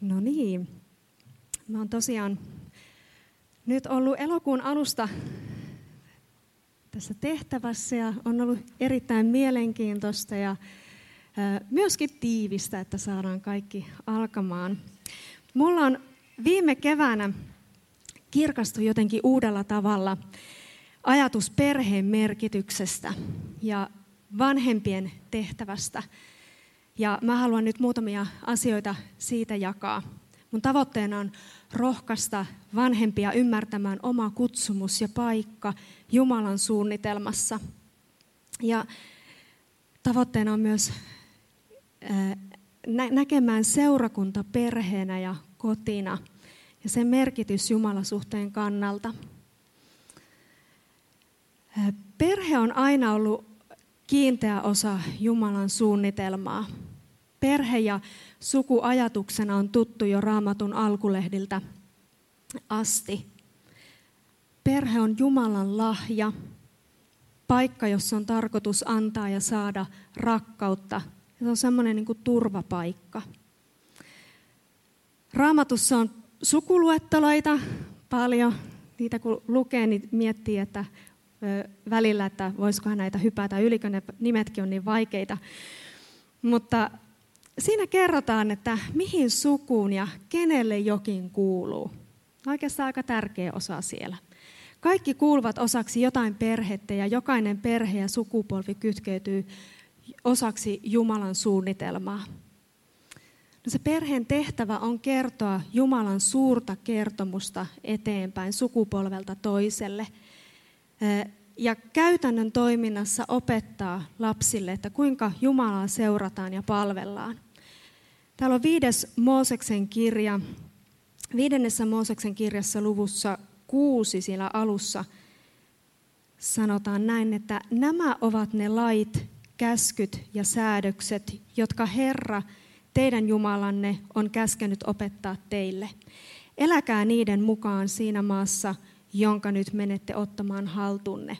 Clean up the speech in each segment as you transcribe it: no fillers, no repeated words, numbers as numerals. No niin, mä oon tosiaan nyt ollut elokuun alusta tässä tehtävässä ja on ollut erittäin mielenkiintoista ja myöskin tiivistä, että saadaan kaikki alkamaan. Mulla on viime keväänä kirkastui jotenkin uudella tavalla ajatus perheen merkityksestä ja vanhempien tehtävästä. Ja mä haluan nyt muutamia asioita siitä jakaa. Mun tavoitteena on rohkaista vanhempia ymmärtämään oma kutsumus ja paikka Jumalan suunnitelmassa. Ja tavoitteena on myös näkemään seurakunta perheenä ja kotina ja sen merkitys Jumalan suhteen kannalta. Perhe on aina ollut kiinteä osa Jumalan suunnitelmaa. Perhe ja suku ajatuksena on tuttu jo Raamatun alkulehdiltä asti. Perhe on Jumalan lahja, paikka, jossa on tarkoitus antaa ja saada rakkautta. Se on semmoinen niin kuin turvapaikka. Raamatussa on sukuluetteloita paljon. Niitä kun lukee, niin miettii, että välillä, että voisikohan näitä hypätä yli, kun ne nimetkin on niin vaikeita. Mutta siinä kerrotaan, että mihin sukuun ja kenelle jokin kuuluu. Oikeastaan aika tärkeä osa siellä. Kaikki kuuluvat osaksi jotain perhettä ja jokainen perhe ja sukupolvi kytkeytyy osaksi Jumalan suunnitelmaa. No se perheen tehtävä on kertoa Jumalan suurta kertomusta eteenpäin sukupolvelta toiselle. Ja käytännön toiminnassa opettaa lapsille, että kuinka Jumalaa seurataan ja palvellaan. Täällä on 5. Mooseksen kirjassa luvussa 6 siellä alussa sanotaan näin, että nämä ovat ne lait, käskyt ja säädökset, jotka Herra, teidän Jumalanne, on käskenyt opettaa teille. Eläkää niiden mukaan siinä maassa, jonka nyt menette ottamaan haltuunne.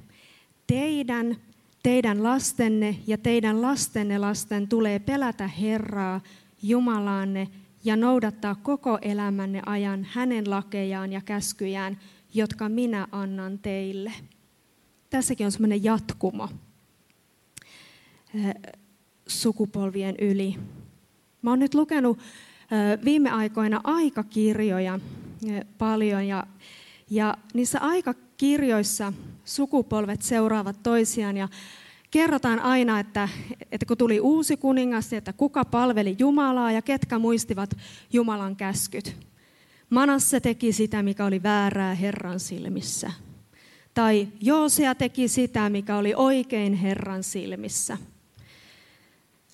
Teidän lastenne ja teidän lastenne lasten tulee pelätä Herraa, Jumalaanne, ja noudattaa koko elämänne ajan hänen lakejaan ja käskyjään, jotka minä annan teille. Tässäkin on semmoinen jatkumo sukupolvien yli. Mä oon nyt lukenut viime aikoina aikakirjoja paljon ja niissä aikakirjoissa sukupolvet seuraavat toisiaan ja kerrotaan aina, että kun tuli uusi kuningas, että kuka palveli Jumalaa ja ketkä muistivat Jumalan käskyt. Manasse teki sitä, mikä oli väärää Herran silmissä. Tai Joosea teki sitä, mikä oli oikein Herran silmissä.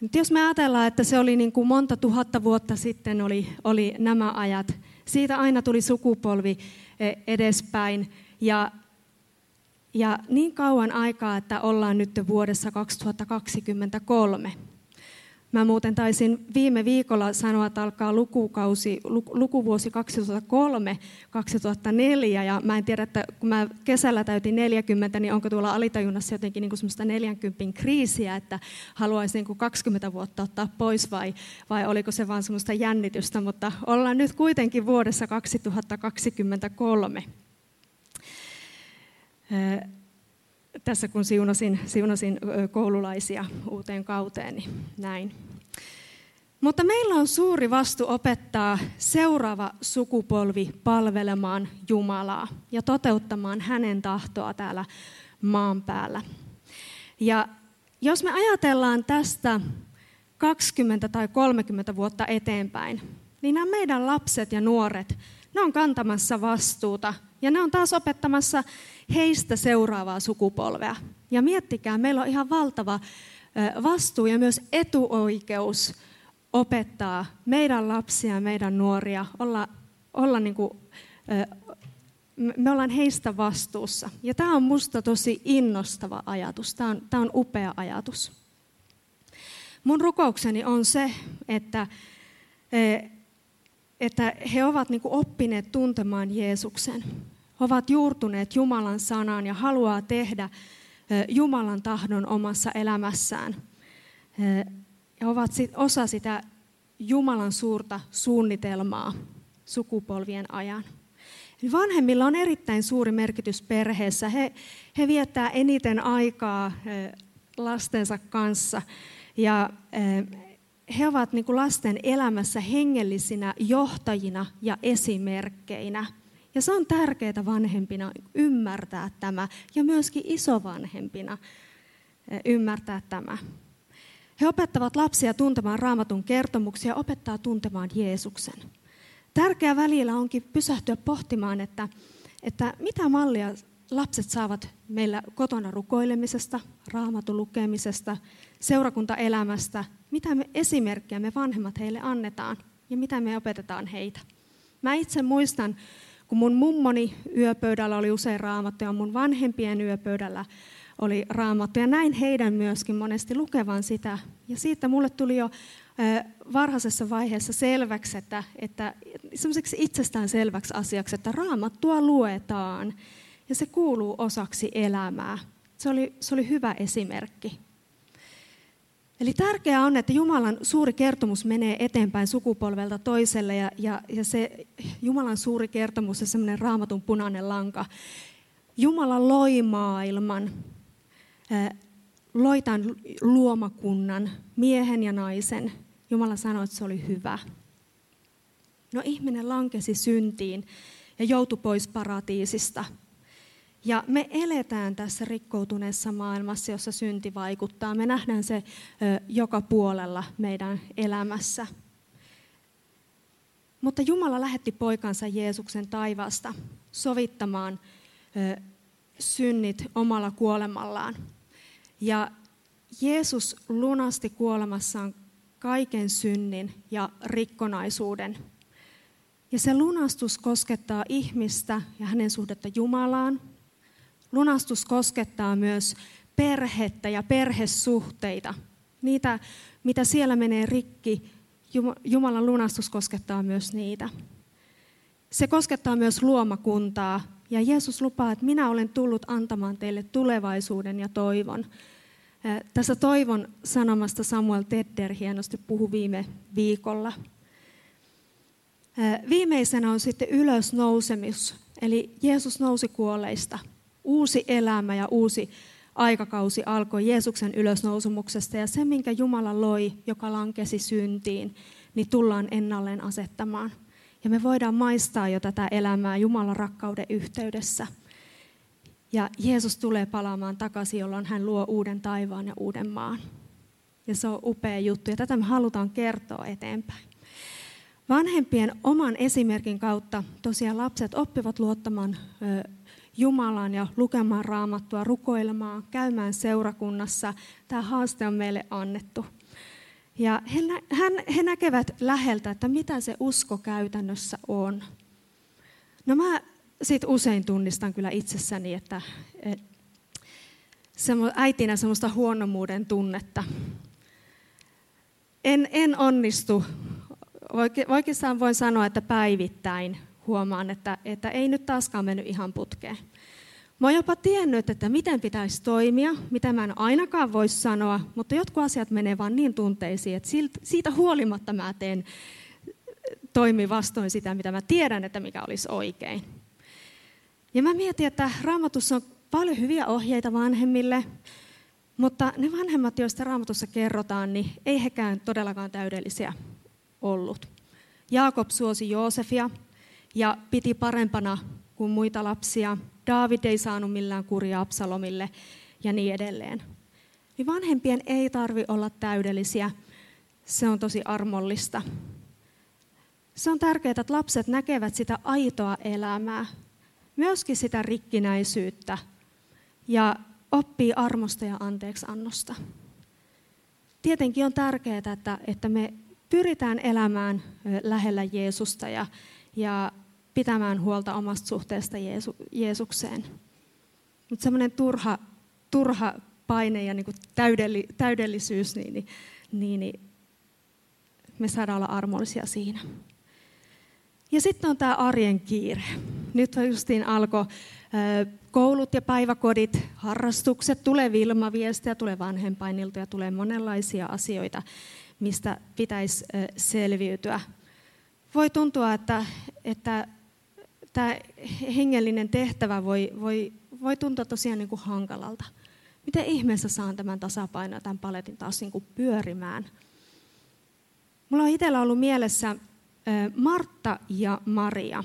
Nyt jos me ajatellaan, että se oli niin kuin monta tuhatta vuotta sitten oli nämä ajat, siitä aina tuli sukupolvi edespäin ja niin kauan aikaa, että ollaan nyt vuodessa 2023. Mä muuten taisin viime viikolla sanoa, että alkaa lukuvuosi 2003-2004 ja mä en tiedä, että kun mä kesällä täytin 40, niin onko tuolla alitajunnassa jotenkin niin kuin semmoista 40 kriisiä, että haluaisin niin kuin 20 vuotta ottaa pois vai oliko se vaan semmoista jännitystä, mutta ollaan nyt kuitenkin vuodessa 2023. Tässä kun siunasin koululaisia uuteen kauteen, niin näin. Mutta meillä on suuri vastuu opettaa seuraava sukupolvi palvelemaan Jumalaa ja toteuttamaan hänen tahtoa täällä maan päällä. Ja jos me ajatellaan tästä 20 tai 30 vuotta eteenpäin, niin nämä meidän lapset ja nuoret, ne on kantamassa vastuuta ja ne on taas opettamassa heistä seuraavaa sukupolvea. Ja miettikää, meillä on ihan valtava vastuu ja myös etuoikeus opettaa meidän lapsia ja meidän nuoria. Me ollaan heistä vastuussa. Ja tämä on musta tosi innostava ajatus. Tämä on upea ajatus. Mun rukoukseni on se, että he ovat niin kuin oppineet tuntemaan Jeesuksen. Ovat juurtuneet Jumalan sanaan ja haluaa tehdä Jumalan tahdon omassa elämässään. Ja ovat osa sitä Jumalan suurta suunnitelmaa sukupolvien ajan. Vanhemmilla on erittäin suuri merkitys perheessä. He viettää eniten aikaa lastensa kanssa ja he ovat niin kuin lasten elämässä hengellisinä johtajina ja esimerkkeinä. Ja se on tärkeää vanhempina ymmärtää tämä ja myöskin isovanhempina ymmärtää tämä. He opettavat lapsia tuntemaan Raamatun kertomuksia, opettaa tuntemaan Jeesuksen. Tärkeää välillä onkin pysähtyä pohtimaan, että mitä mallia lapset saavat meillä kotona rukoilemisesta, Raamatun lukemisesta, seurakuntaelämästä. Mitä esimerkkejä me vanhemmat heille annetaan ja mitä me opetetaan heitä. Mä itse muistan, kun mun mummoni yöpöydällä oli usein Raamattu ja mun vanhempien yöpöydällä oli Raamattu. Ja näin heidän myöskin monesti lukevan sitä. Ja siitä mulle tuli jo varhaisessa vaiheessa selväksi, että semmoiseksi itsestään selväksi asiaksi, että Raamattua luetaan ja se kuuluu osaksi elämää. Se oli hyvä esimerkki. Eli tärkeää on, että Jumalan suuri kertomus menee eteenpäin sukupolvelta toiselle ja se Jumalan suuri kertomus on semmoinen Raamatun punainen lanka. Jumala loi maailman, loi tämän luomakunnan, miehen ja naisen. Jumala sanoi, että se oli hyvä. No ihminen lankesi syntiin ja joutui pois paratiisista. Ja me eletään tässä rikkoutuneessa maailmassa, jossa synti vaikuttaa. Me nähdään se joka puolella meidän elämässä. Mutta Jumala lähetti poikansa Jeesuksen taivaasta sovittamaan synnit omalla kuolemallaan. Ja Jeesus lunasti kuolemassaan kaiken synnin ja rikkonaisuuden. Ja se lunastus koskettaa ihmistä ja hänen suhdetta Jumalaan. Lunastus koskettaa myös perhettä ja perhesuhteita. Niitä, mitä siellä menee rikki, Jumalan lunastus koskettaa myös niitä. Se koskettaa myös luomakuntaa. Ja Jeesus lupaa, että minä olen tullut antamaan teille tulevaisuuden ja toivon. Tässä toivon sanomasta Samuel Tedder hienosti puhui viime viikolla. Viimeisenä on sitten ylösnousemus, eli Jeesus nousi kuolleista. Uusi elämä ja uusi aikakausi alkoi Jeesuksen ylösnousumuksesta ja se, minkä Jumala loi, joka lankesi syntiin, niin tullaan ennalleen asettamaan. Ja me voidaan maistaa jo tätä elämää Jumalan rakkauden yhteydessä. Ja Jeesus tulee palaamaan takaisin, jolloin hän luo uuden taivaan ja uuden maan. Ja se on upea juttu ja tätä me halutaan kertoa eteenpäin. Vanhempien oman esimerkin kautta tosiaan lapset oppivat luottamaan Jumalaan ja lukemaan Raamattua, rukoilemaan, käymään seurakunnassa. Tämä haaste on meille annettu. Ja he näkevät läheltä, että mitä se usko käytännössä on. No mä sit usein tunnistan kyllä itsessäni, että äitinä semmoista huonomuuden tunnetta. En onnistu. Oikeastaan voin sanoa, että päivittäin huomaan, että ei nyt taaskaan mennyt ihan putkeen. Mä oon jopa tiennyt, että miten pitäisi toimia, mitä mä en ainakaan voi sanoa, mutta jotkut asiat menee vaan niin tunteisiin, että siitä huolimatta mä toimin vastoin sitä, mitä mä tiedän, että mikä olisi oikein. Ja mä mietin, että Raamatussa on paljon hyviä ohjeita vanhemmille, mutta ne vanhemmat, joista Raamatussa kerrotaan, niin ei hekään todellakaan täydellisiä ollut. Jaakob suosi Joosefia ja piti parempana kuin muita lapsia. Daavid ei saanut millään kuria Absalomille ja niin edelleen. Niin vanhempien ei tarvitse olla täydellisiä. Se on tosi armollista. Se on tärkeää, että lapset näkevät sitä aitoa elämää, myöskin sitä rikkinäisyyttä ja oppii armosta ja anteeksiannosta. Tietenkin on tärkeää, että me pyritään elämään lähellä Jeesusta ja pitämään huolta omasta suhteesta Jeesukseen. Mutta semmoinen turha paine ja niin kuin täydellisyys, niin me saadaan olla armollisia siinä. Ja sitten on tämä arjen kiire. Nyt justiin alkoi koulut ja päiväkodit, harrastukset, tulee Vilma-viestejä, tulee vanhempainiltoja, tulee monenlaisia asioita, mistä pitäisi selviytyä. Voi tuntua, että tämä hengellinen tehtävä voi tuntua tosiaan niin kuin hankalalta. Miten ihmeessä saan tämän tasapainon ja tämän paletin taas niin kuin pyörimään? Mulla on itsellä ollut mielessä Martta ja Maria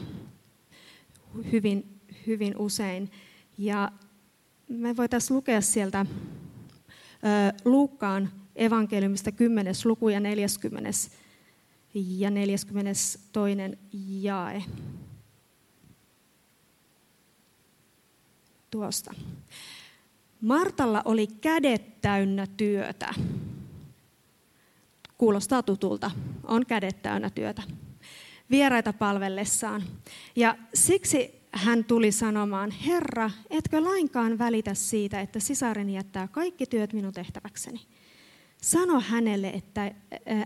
hyvin, hyvin usein. Ja me voitaisiin lukea sieltä Luukkaan evankeliumista 10. luku ja 40. ja 42. jae. Tuosta. Martalla oli kädet täynnä työtä. Kuulostaa tutulta. On kädet täynnä työtä. Vieraita palvellessaan. Ja siksi hän tuli sanomaan, Herra, etkö lainkaan välitä siitä, että sisareni jättää kaikki työt minun tehtäväkseni. Sano hänelle, että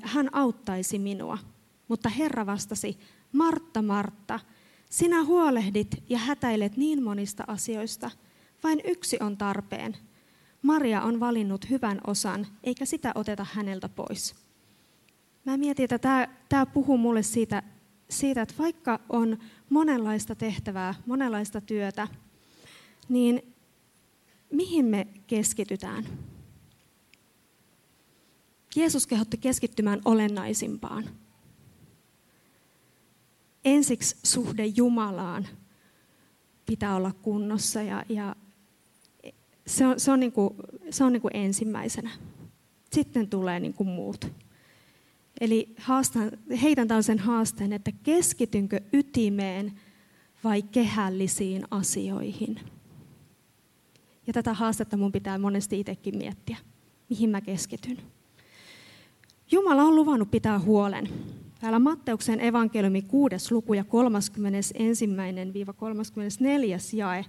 hän auttaisi minua. Mutta Herra vastasi, Martta, Martta, sinä huolehdit ja hätäilet niin monista asioista. Vain yksi on tarpeen. Maria on valinnut hyvän osan, eikä sitä oteta häneltä pois. Mä mietin, että tämä puhuu mulle siitä, että vaikka on monenlaista tehtävää, monenlaista työtä, niin mihin me keskitytään? Jeesus kehotti keskittymään olennaisimpaan. Ensiksi suhde Jumalaan pitää olla kunnossa ja se on ensimmäisenä. Sitten tulee niin kuin muut. Eli heitän tällaisen haasteen, että keskitynkö ytimeen vai kehällisiin asioihin. Ja tätä haastetta mun pitää monesti itsekin miettiä, mihin mä keskityn. Jumala on luvannut pitää huolen. Täällä Matteuksen evankeliumi 6. luku ja 31-34. jae.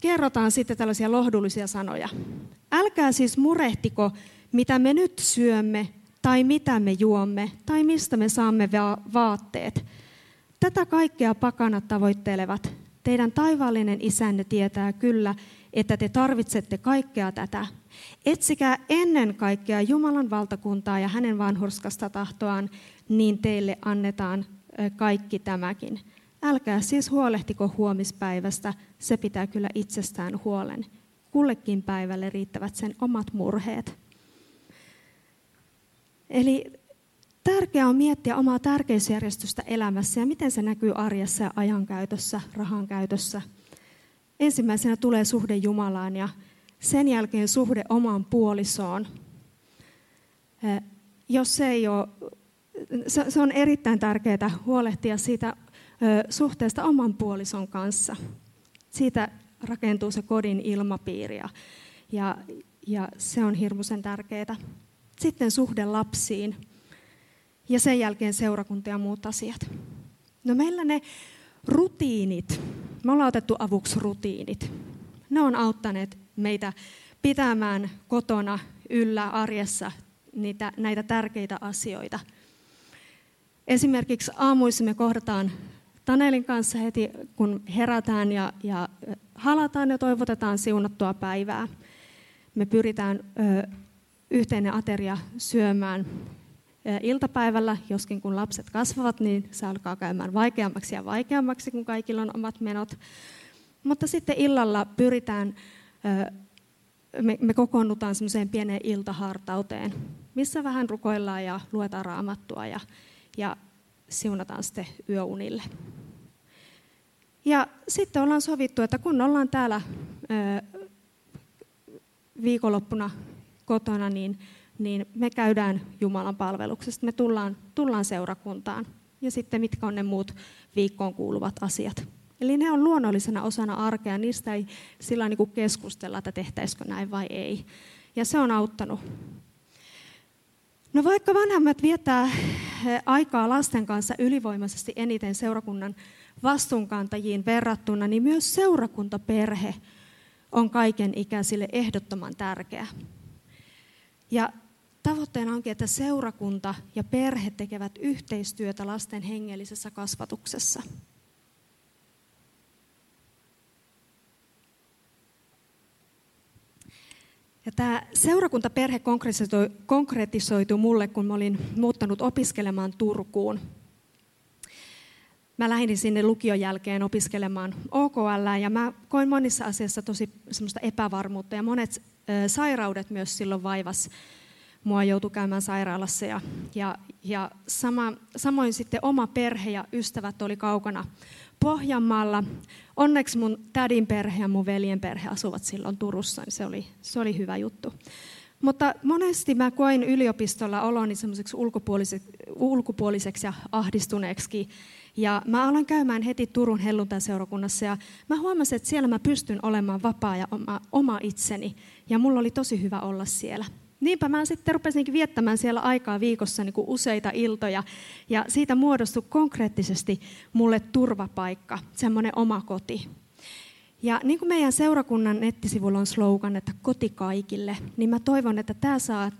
Kerrotaan sitten tällaisia lohdullisia sanoja. Älkää siis murehtiko, mitä me nyt syömme, tai mitä me juomme, tai mistä me saamme vaatteet. Tätä kaikkea pakanat tavoittelevat. Teidän taivaallinen isänne tietää kyllä, että te tarvitsette kaikkea tätä. Etsikää ennen kaikkea Jumalan valtakuntaa ja hänen vanhurskasta tahtoaan, niin teille annetaan kaikki tämäkin. Älkää siis huolehtiko huomispäivästä, se pitää kyllä itsestään huolen. Kullekin päivälle riittävät sen omat murheet. Eli tärkeää on miettiä omaa tärkeysjärjestystä elämässä ja miten se näkyy arjessa ja ajankäytössä, rahan käytössä. Ensimmäisenä tulee suhde Jumalaan ja sen jälkeen suhde omaan puolisoon. Jos se ei ole, se on erittäin tärkeää huolehtia siitä suhteesta oman puolison kanssa. Siitä rakentuu se kodin ilmapiiri ja se on hirmuisen tärkeää. Sitten suhde lapsiin ja sen jälkeen seurakunta ja muut asiat. No meillä ne rutiinit, me ollaan otettu avuksi rutiinit. Ne on auttaneet meitä pitämään kotona yllä arjessa näitä tärkeitä asioita. Esimerkiksi aamuisin me kohdataan Tanelin kanssa heti, kun herätään ja halataan ja toivotetaan siunattua päivää. Me pyritään yhteinen ateria syömään iltapäivällä, joskin kun lapset kasvavat, niin se alkaa käymään vaikeammaksi ja vaikeammaksi, kun kaikilla on omat menot. Mutta sitten illalla pyritään, me kokoonnutaan semmoiseen pieneen iltahartauteen, missä vähän rukoillaan ja luetaan Raamattua ja siunataan sitten yöunille. Ja sitten ollaan sovittu, että kun ollaan täällä viikonloppuna kotona, niin me käydään Jumalan palveluksesta, me tullaan seurakuntaan ja sitten mitkä on ne muut viikkoon kuuluvat asiat. Eli ne on luonnollisena osana arkea, niistä ei sillä niin kuin keskustella, että tehtäisikö näin vai ei. Ja se on auttanut. No vaikka vanhemmat viettää aikaa lasten kanssa ylivoimaisesti eniten seurakunnan vastuunkantajiin verrattuna, niin myös seurakuntaperhe on kaiken ikäisille ehdottoman tärkeä. Ja Tavoitteena onkin, että seurakunta ja perhe tekevät yhteistyötä lasten hengellisessä kasvatuksessa. Ja tämä seurakuntaperhe konkretisoitui mulle, kun mä olin muuttanut opiskelemaan Turkuun. Mä lähdin sinne lukion jälkeen opiskelemaan OKL, ja mä koin monissa asiassa tosi semmoista epävarmuutta, ja monet sairaudet myös silloin vaivasi. Mua joutui käymään sairaalassa, ja samoin sitten oma perhe ja ystävät oli kaukana Pohjanmaalla. Onneksi mun tädin perhe ja mun veljen perhe asuvat silloin Turussa, niin se oli hyvä juttu. Mutta monesti mä koin yliopistolla oloni semmoiseksi ulkopuoliseksi ja ahdistuneeksi. Ja mä aloin käymään heti Turun helluntaiseurakunnassa, ja mä huomasin, että siellä mä pystyn olemaan vapaa ja oma itseni. Ja mulla oli tosi hyvä olla siellä. Niinpä mä sitten rupesinkin viettämään siellä aikaa viikossa niin kuin useita iltoja, ja siitä muodostui konkreettisesti mulle turvapaikka, semmoinen oma koti. Ja niin kuin meidän seurakunnan nettisivulla on slogan, että koti kaikille, niin mä toivon, että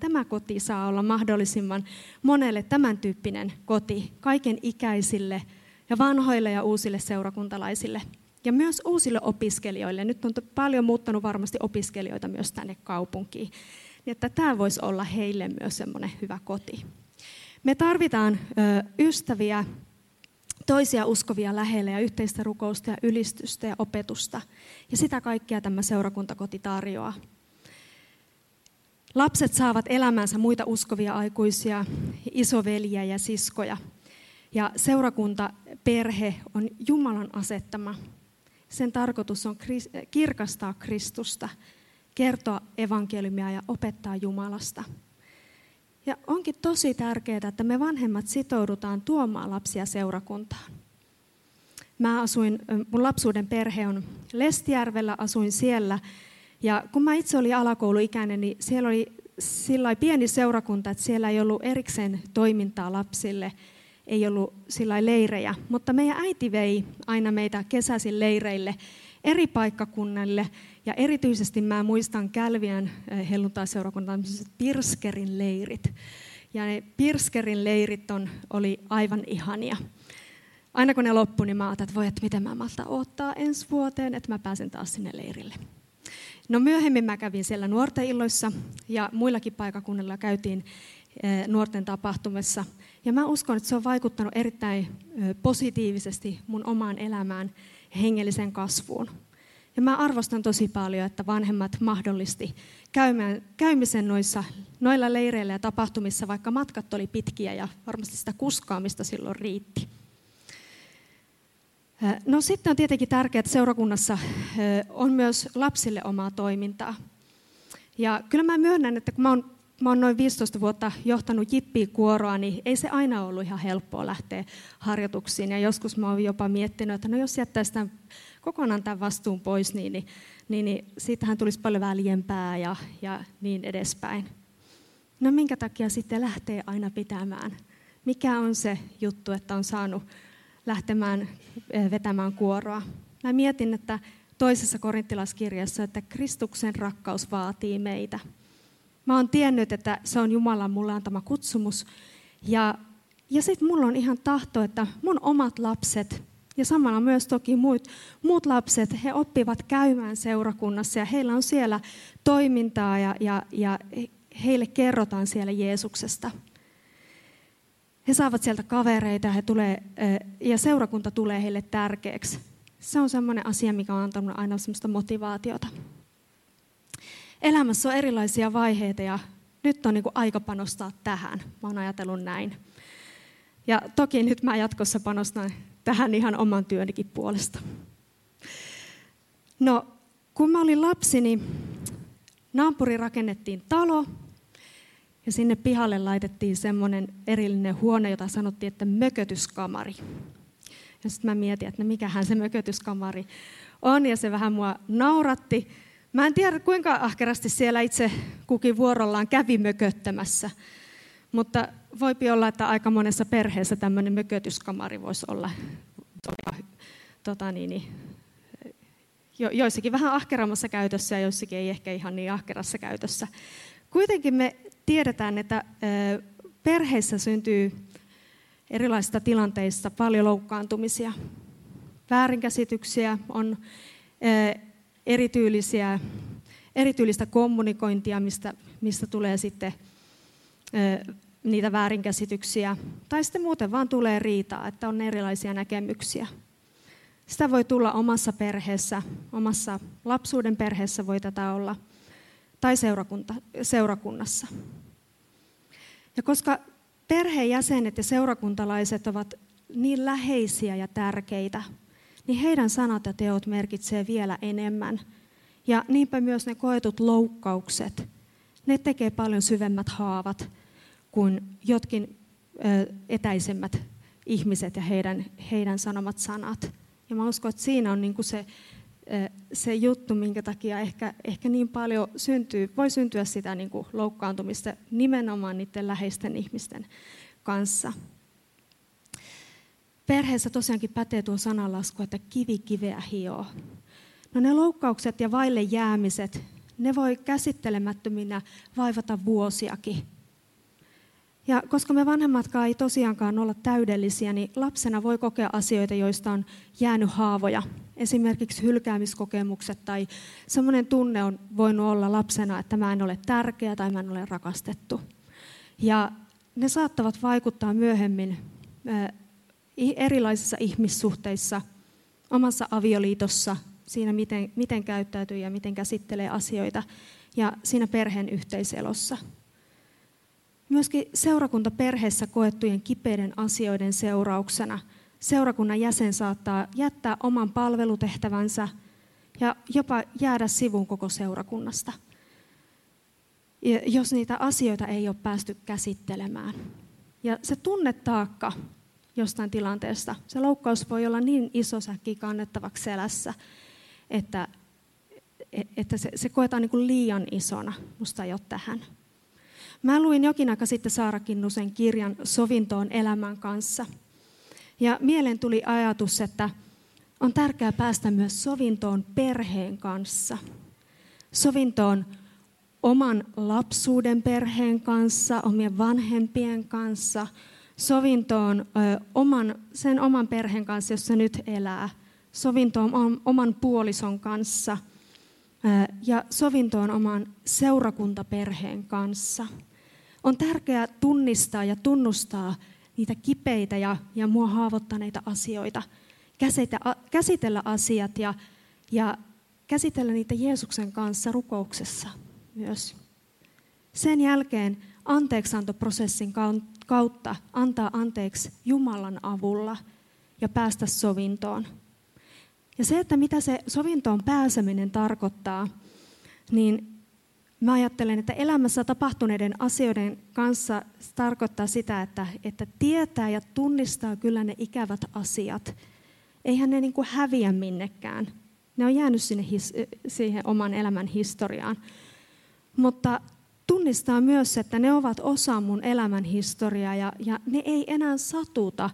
tämä koti saa olla mahdollisimman monelle tämän tyyppinen koti, kaiken ikäisille ja vanhoille ja uusille seurakuntalaisille. Ja myös uusille opiskelijoille. Nyt on paljon muuttanut varmasti opiskelijoita myös tänne kaupunkiin. Että tämä voisi olla heille myös semmoinen hyvä koti. Me tarvitaan ystäviä, toisia uskovia lähellä ja yhteistä rukousta ja ylistystä ja opetusta. Ja sitä kaikkea tämä seurakuntakoti tarjoaa. Lapset saavat elämänsä muita uskovia aikuisia, isoveljiä ja siskoja. Ja seurakuntaperhe on Jumalan asettama. Sen tarkoitus on kirkastaa Kristusta, kertoa evankeliumia ja opettaa Jumalasta. Ja onkin tosi tärkeää, että me vanhemmat sitoudutaan tuomaan lapsia seurakuntaan. Mun lapsuuden perhe on Lestijärvellä, asuin siellä. Ja kun mä itse olin alakouluikäinen, niin siellä oli sillai pieni seurakunta, että siellä ei ollut erikseen toimintaa lapsille. Ei ollut sillai leirejä, mutta meidän äiti vei aina meitä kesäisin leireille eri paikkakunnille. Ja erityisesti mä muistan Kälviän helluntaiseurakunnan tämmöiset Pirskerin leirit. Ja ne Pirskerin leirit oli aivan ihania. Aina kun ne loppui, niin mä ajattelin, että voi, että miten mä maltan odottaa ensi vuoteen, että mä pääsen taas sinne leirille. No myöhemmin mä kävin siellä nuorten illoissa ja muillakin paikkakunnilla käytiin nuorten tapahtumissa. Ja mä uskon, että se on vaikuttanut erittäin positiivisesti mun omaan elämään, hengelliseen kasvuun. Ja mä arvostan tosi paljon, että vanhemmat mahdollisti käymisen noilla leireillä ja tapahtumissa, vaikka matkat oli pitkiä ja varmasti sitä kuskaamista silloin riitti. No sitten on tietenkin tärkeää, että seurakunnassa on myös lapsille omaa toimintaa. Ja kyllä mä myönnän, että kun mä oon noin 15 vuotta johtanut jippikuoroa, niin ei se aina ollut ihan helppoa lähteä harjoituksiin. Ja joskus mä oon jopa miettinyt, että no jos jättäisi kokonaan tämän vastuun pois, niin siitähän tulisi paljon väljempää ja niin edespäin. No minkä takia sitten lähtee aina pitämään? Mikä on se juttu, että on saanut lähtemään vetämään kuoroa? Mä mietin, että toisessa korinttilaiskirjassa, että Kristuksen rakkaus vaatii meitä. Mä oon tiennyt, että se on Jumalan mulle antama kutsumus. Ja sitten mulla on ihan tahto, että mun omat lapset ja samalla myös toki muut lapset, he oppivat käymään seurakunnassa ja heillä on siellä toimintaa ja heille kerrotaan siellä Jeesuksesta. He saavat sieltä kavereita ja seurakunta tulee heille tärkeäksi. Se on sellainen asia, mikä on antanut aina sellaista motivaatiota. Elämässä on erilaisia vaiheita ja nyt on niin kuin aika panostaa tähän. Mä oon ajatellut näin. Ja toki nyt mä jatkossa panostan tähän ihan oman työnikin puolesta. No, kun mä olin lapsi, niin naapuriin rakennettiin talo. Ja sinne pihalle laitettiin semmoinen erillinen huone, jota sanottiin, että mökötyskamari. Ja sitten mä mietin, että mikähän se mökötyskamari on, ja se vähän mua nauratti. Mä en tiedä, kuinka ahkerasti siellä itse kukin vuorollaan kävi mököttämässä, mutta voipi olla, että aika monessa perheessä tämmöinen mökötyskamari voisi olla joissakin vähän ahkerammassa käytössä ja joissakin ei ehkä ihan niin ahkerassa käytössä. Kuitenkin me tiedetään, että perheissä syntyy erilaisissa tilanteissa paljon loukkaantumisia. Väärinkäsityksiä on erityylistä kommunikointia, mistä tulee sitten niitä väärinkäsityksiä. Tai sitten muuten vaan tulee riitaa, että on erilaisia näkemyksiä. Sitä voi tulla omassa perheessä, omassa lapsuuden perheessä voi tätä olla, tai seurakunnassa. Ja koska perheenjäsenet ja seurakuntalaiset ovat niin läheisiä ja tärkeitä, niin heidän sanat ja teot merkitsevät vielä enemmän. Ja niinpä myös ne koetut loukkaukset, ne tekee paljon syvemmät haavat kuin jotkin etäisemmät ihmiset ja heidän sanomat sanat. Ja mä uskon, että siinä on niin kuin se juttu, minkä takia ehkä niin paljon voi syntyä sitä niin kuin loukkaantumista nimenomaan niiden läheisten ihmisten kanssa. Perheessä tosiaankin pätee tuo sananlasku, että kivi kiveä hioo. No ne loukkaukset ja vaille jäämiset, ne voi käsittelemättöminä vaivata vuosiakin. Ja koska me vanhemmatkaan ei tosiaankaan olla täydellisiä, niin lapsena voi kokea asioita, joista on jäänyt haavoja. Esimerkiksi hylkäämiskokemukset tai semmoinen tunne on voinut olla lapsena, että mä en ole tärkeä tai mä en ole rakastettu. Ja ne saattavat vaikuttaa myöhemmin erilaisissa ihmissuhteissa, omassa avioliitossa, siinä miten käyttäytyy ja miten käsittelee asioita ja siinä perheen yhteiselossa. Myöskin seurakuntaperheessä koettujen kipeiden asioiden seurauksena seurakunnan jäsen saattaa jättää oman palvelutehtävänsä ja jopa jäädä sivuun koko seurakunnasta, jos niitä asioita ei ole päästy käsittelemään. Ja se tunnetaakka jostain tilanteesta, se loukkaus voi olla niin iso säkki kannettavaksi selässä, että se koetaan niin kuin liian isona. Musta ei ole tähän. Mä luin jokin aika sitten Saara Kinnusen kirjan Sovintoon elämän kanssa. Ja mieleen tuli ajatus, että on tärkeää päästä myös sovintoon perheen kanssa. Sovintoon oman lapsuuden perheen kanssa, omien vanhempien kanssa. Sovintoon sen oman perheen kanssa, jossa nyt elää. Sovintoon oman puolison kanssa. Ja sovintoon oman seurakuntaperheen kanssa. On tärkeää tunnistaa ja tunnustaa niitä kipeitä ja mua haavoittaneita asioita. Käsitellä asiat ja käsitellä niitä Jeesuksen kanssa rukouksessa myös. Sen jälkeen anteeksiantoprosessin kautta antaa anteeksi Jumalan avulla ja päästä sovintoon. Ja se, että mitä se sovintoon pääseminen tarkoittaa, niin mä ajattelen, että elämässä tapahtuneiden asioiden kanssa tarkoittaa sitä, että tietää ja tunnistaa kyllä ne ikävät asiat. Eihän ne niin kuin häviä minnekään. Ne on jäänyt sinne siihen oman elämän historiaan. Mutta tunnistaa myös, että ne ovat osa mun elämän historiaa ja ne ei enää satuta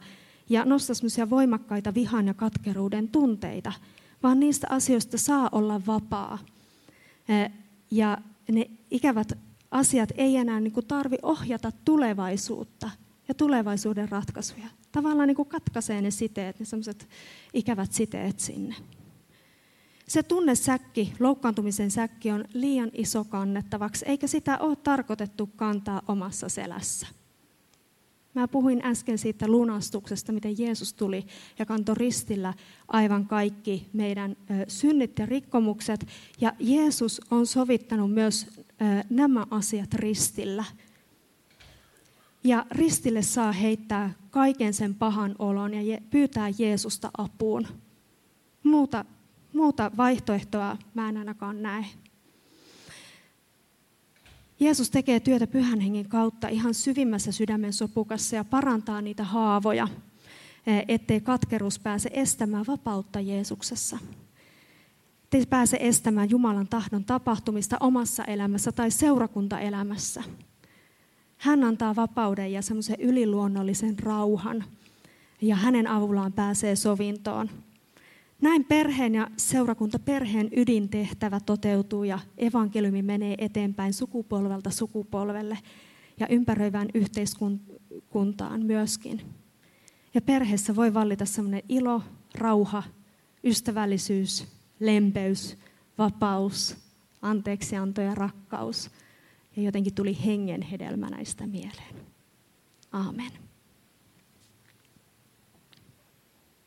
ja nostaa semmoisia voimakkaita vihan ja katkeruuden tunteita, vaan niistä asioista saa olla vapaa. Ja ne ikävät asiat ei enää niin kuin tarvi ohjata tulevaisuutta ja tulevaisuuden ratkaisuja. Tavallaan niin kuin katkaisee ne siteet, ne semmoiset ikävät siteet sinne. Se tunnesäkki, loukkaantumisen säkki on liian iso kannettavaksi, eikä sitä ole tarkoitettu kantaa omassa selässä. Mä puhuin äsken siitä lunastuksesta, miten Jeesus tuli ja kantoi ristillä aivan kaikki meidän synnit ja rikkomukset. Ja Jeesus on sovittanut myös nämä asiat ristillä. Ja ristille saa heittää kaiken sen pahan olon ja pyytää Jeesusta apuun. Muuta vaihtoehtoa mä en ainakaan näe. Jeesus tekee työtä Pyhän Hengen kautta ihan syvimmässä sydämen sopukassa ja parantaa niitä haavoja, ettei katkeruus pääse estämään vapautta Jeesuksessa. Ettei pääse estämään Jumalan tahdon tapahtumista omassa elämässä tai seurakuntaelämässä. Hän antaa vapauden ja semmoisen yliluonnollisen rauhan ja hänen avullaan pääsee sovintoon. Näin perheen ja seurakuntaperheen ydintehtävä toteutuu ja evankeliumi menee eteenpäin sukupolvelta sukupolvelle ja ympäröivään yhteiskuntaan myöskin. Ja perheessä voi vallita sellainen ilo, rauha, ystävällisyys, lempeys, vapaus, anteeksianto ja rakkaus. Ja jotenkin tuli hengen hedelmä näistä mieleen. Aamen.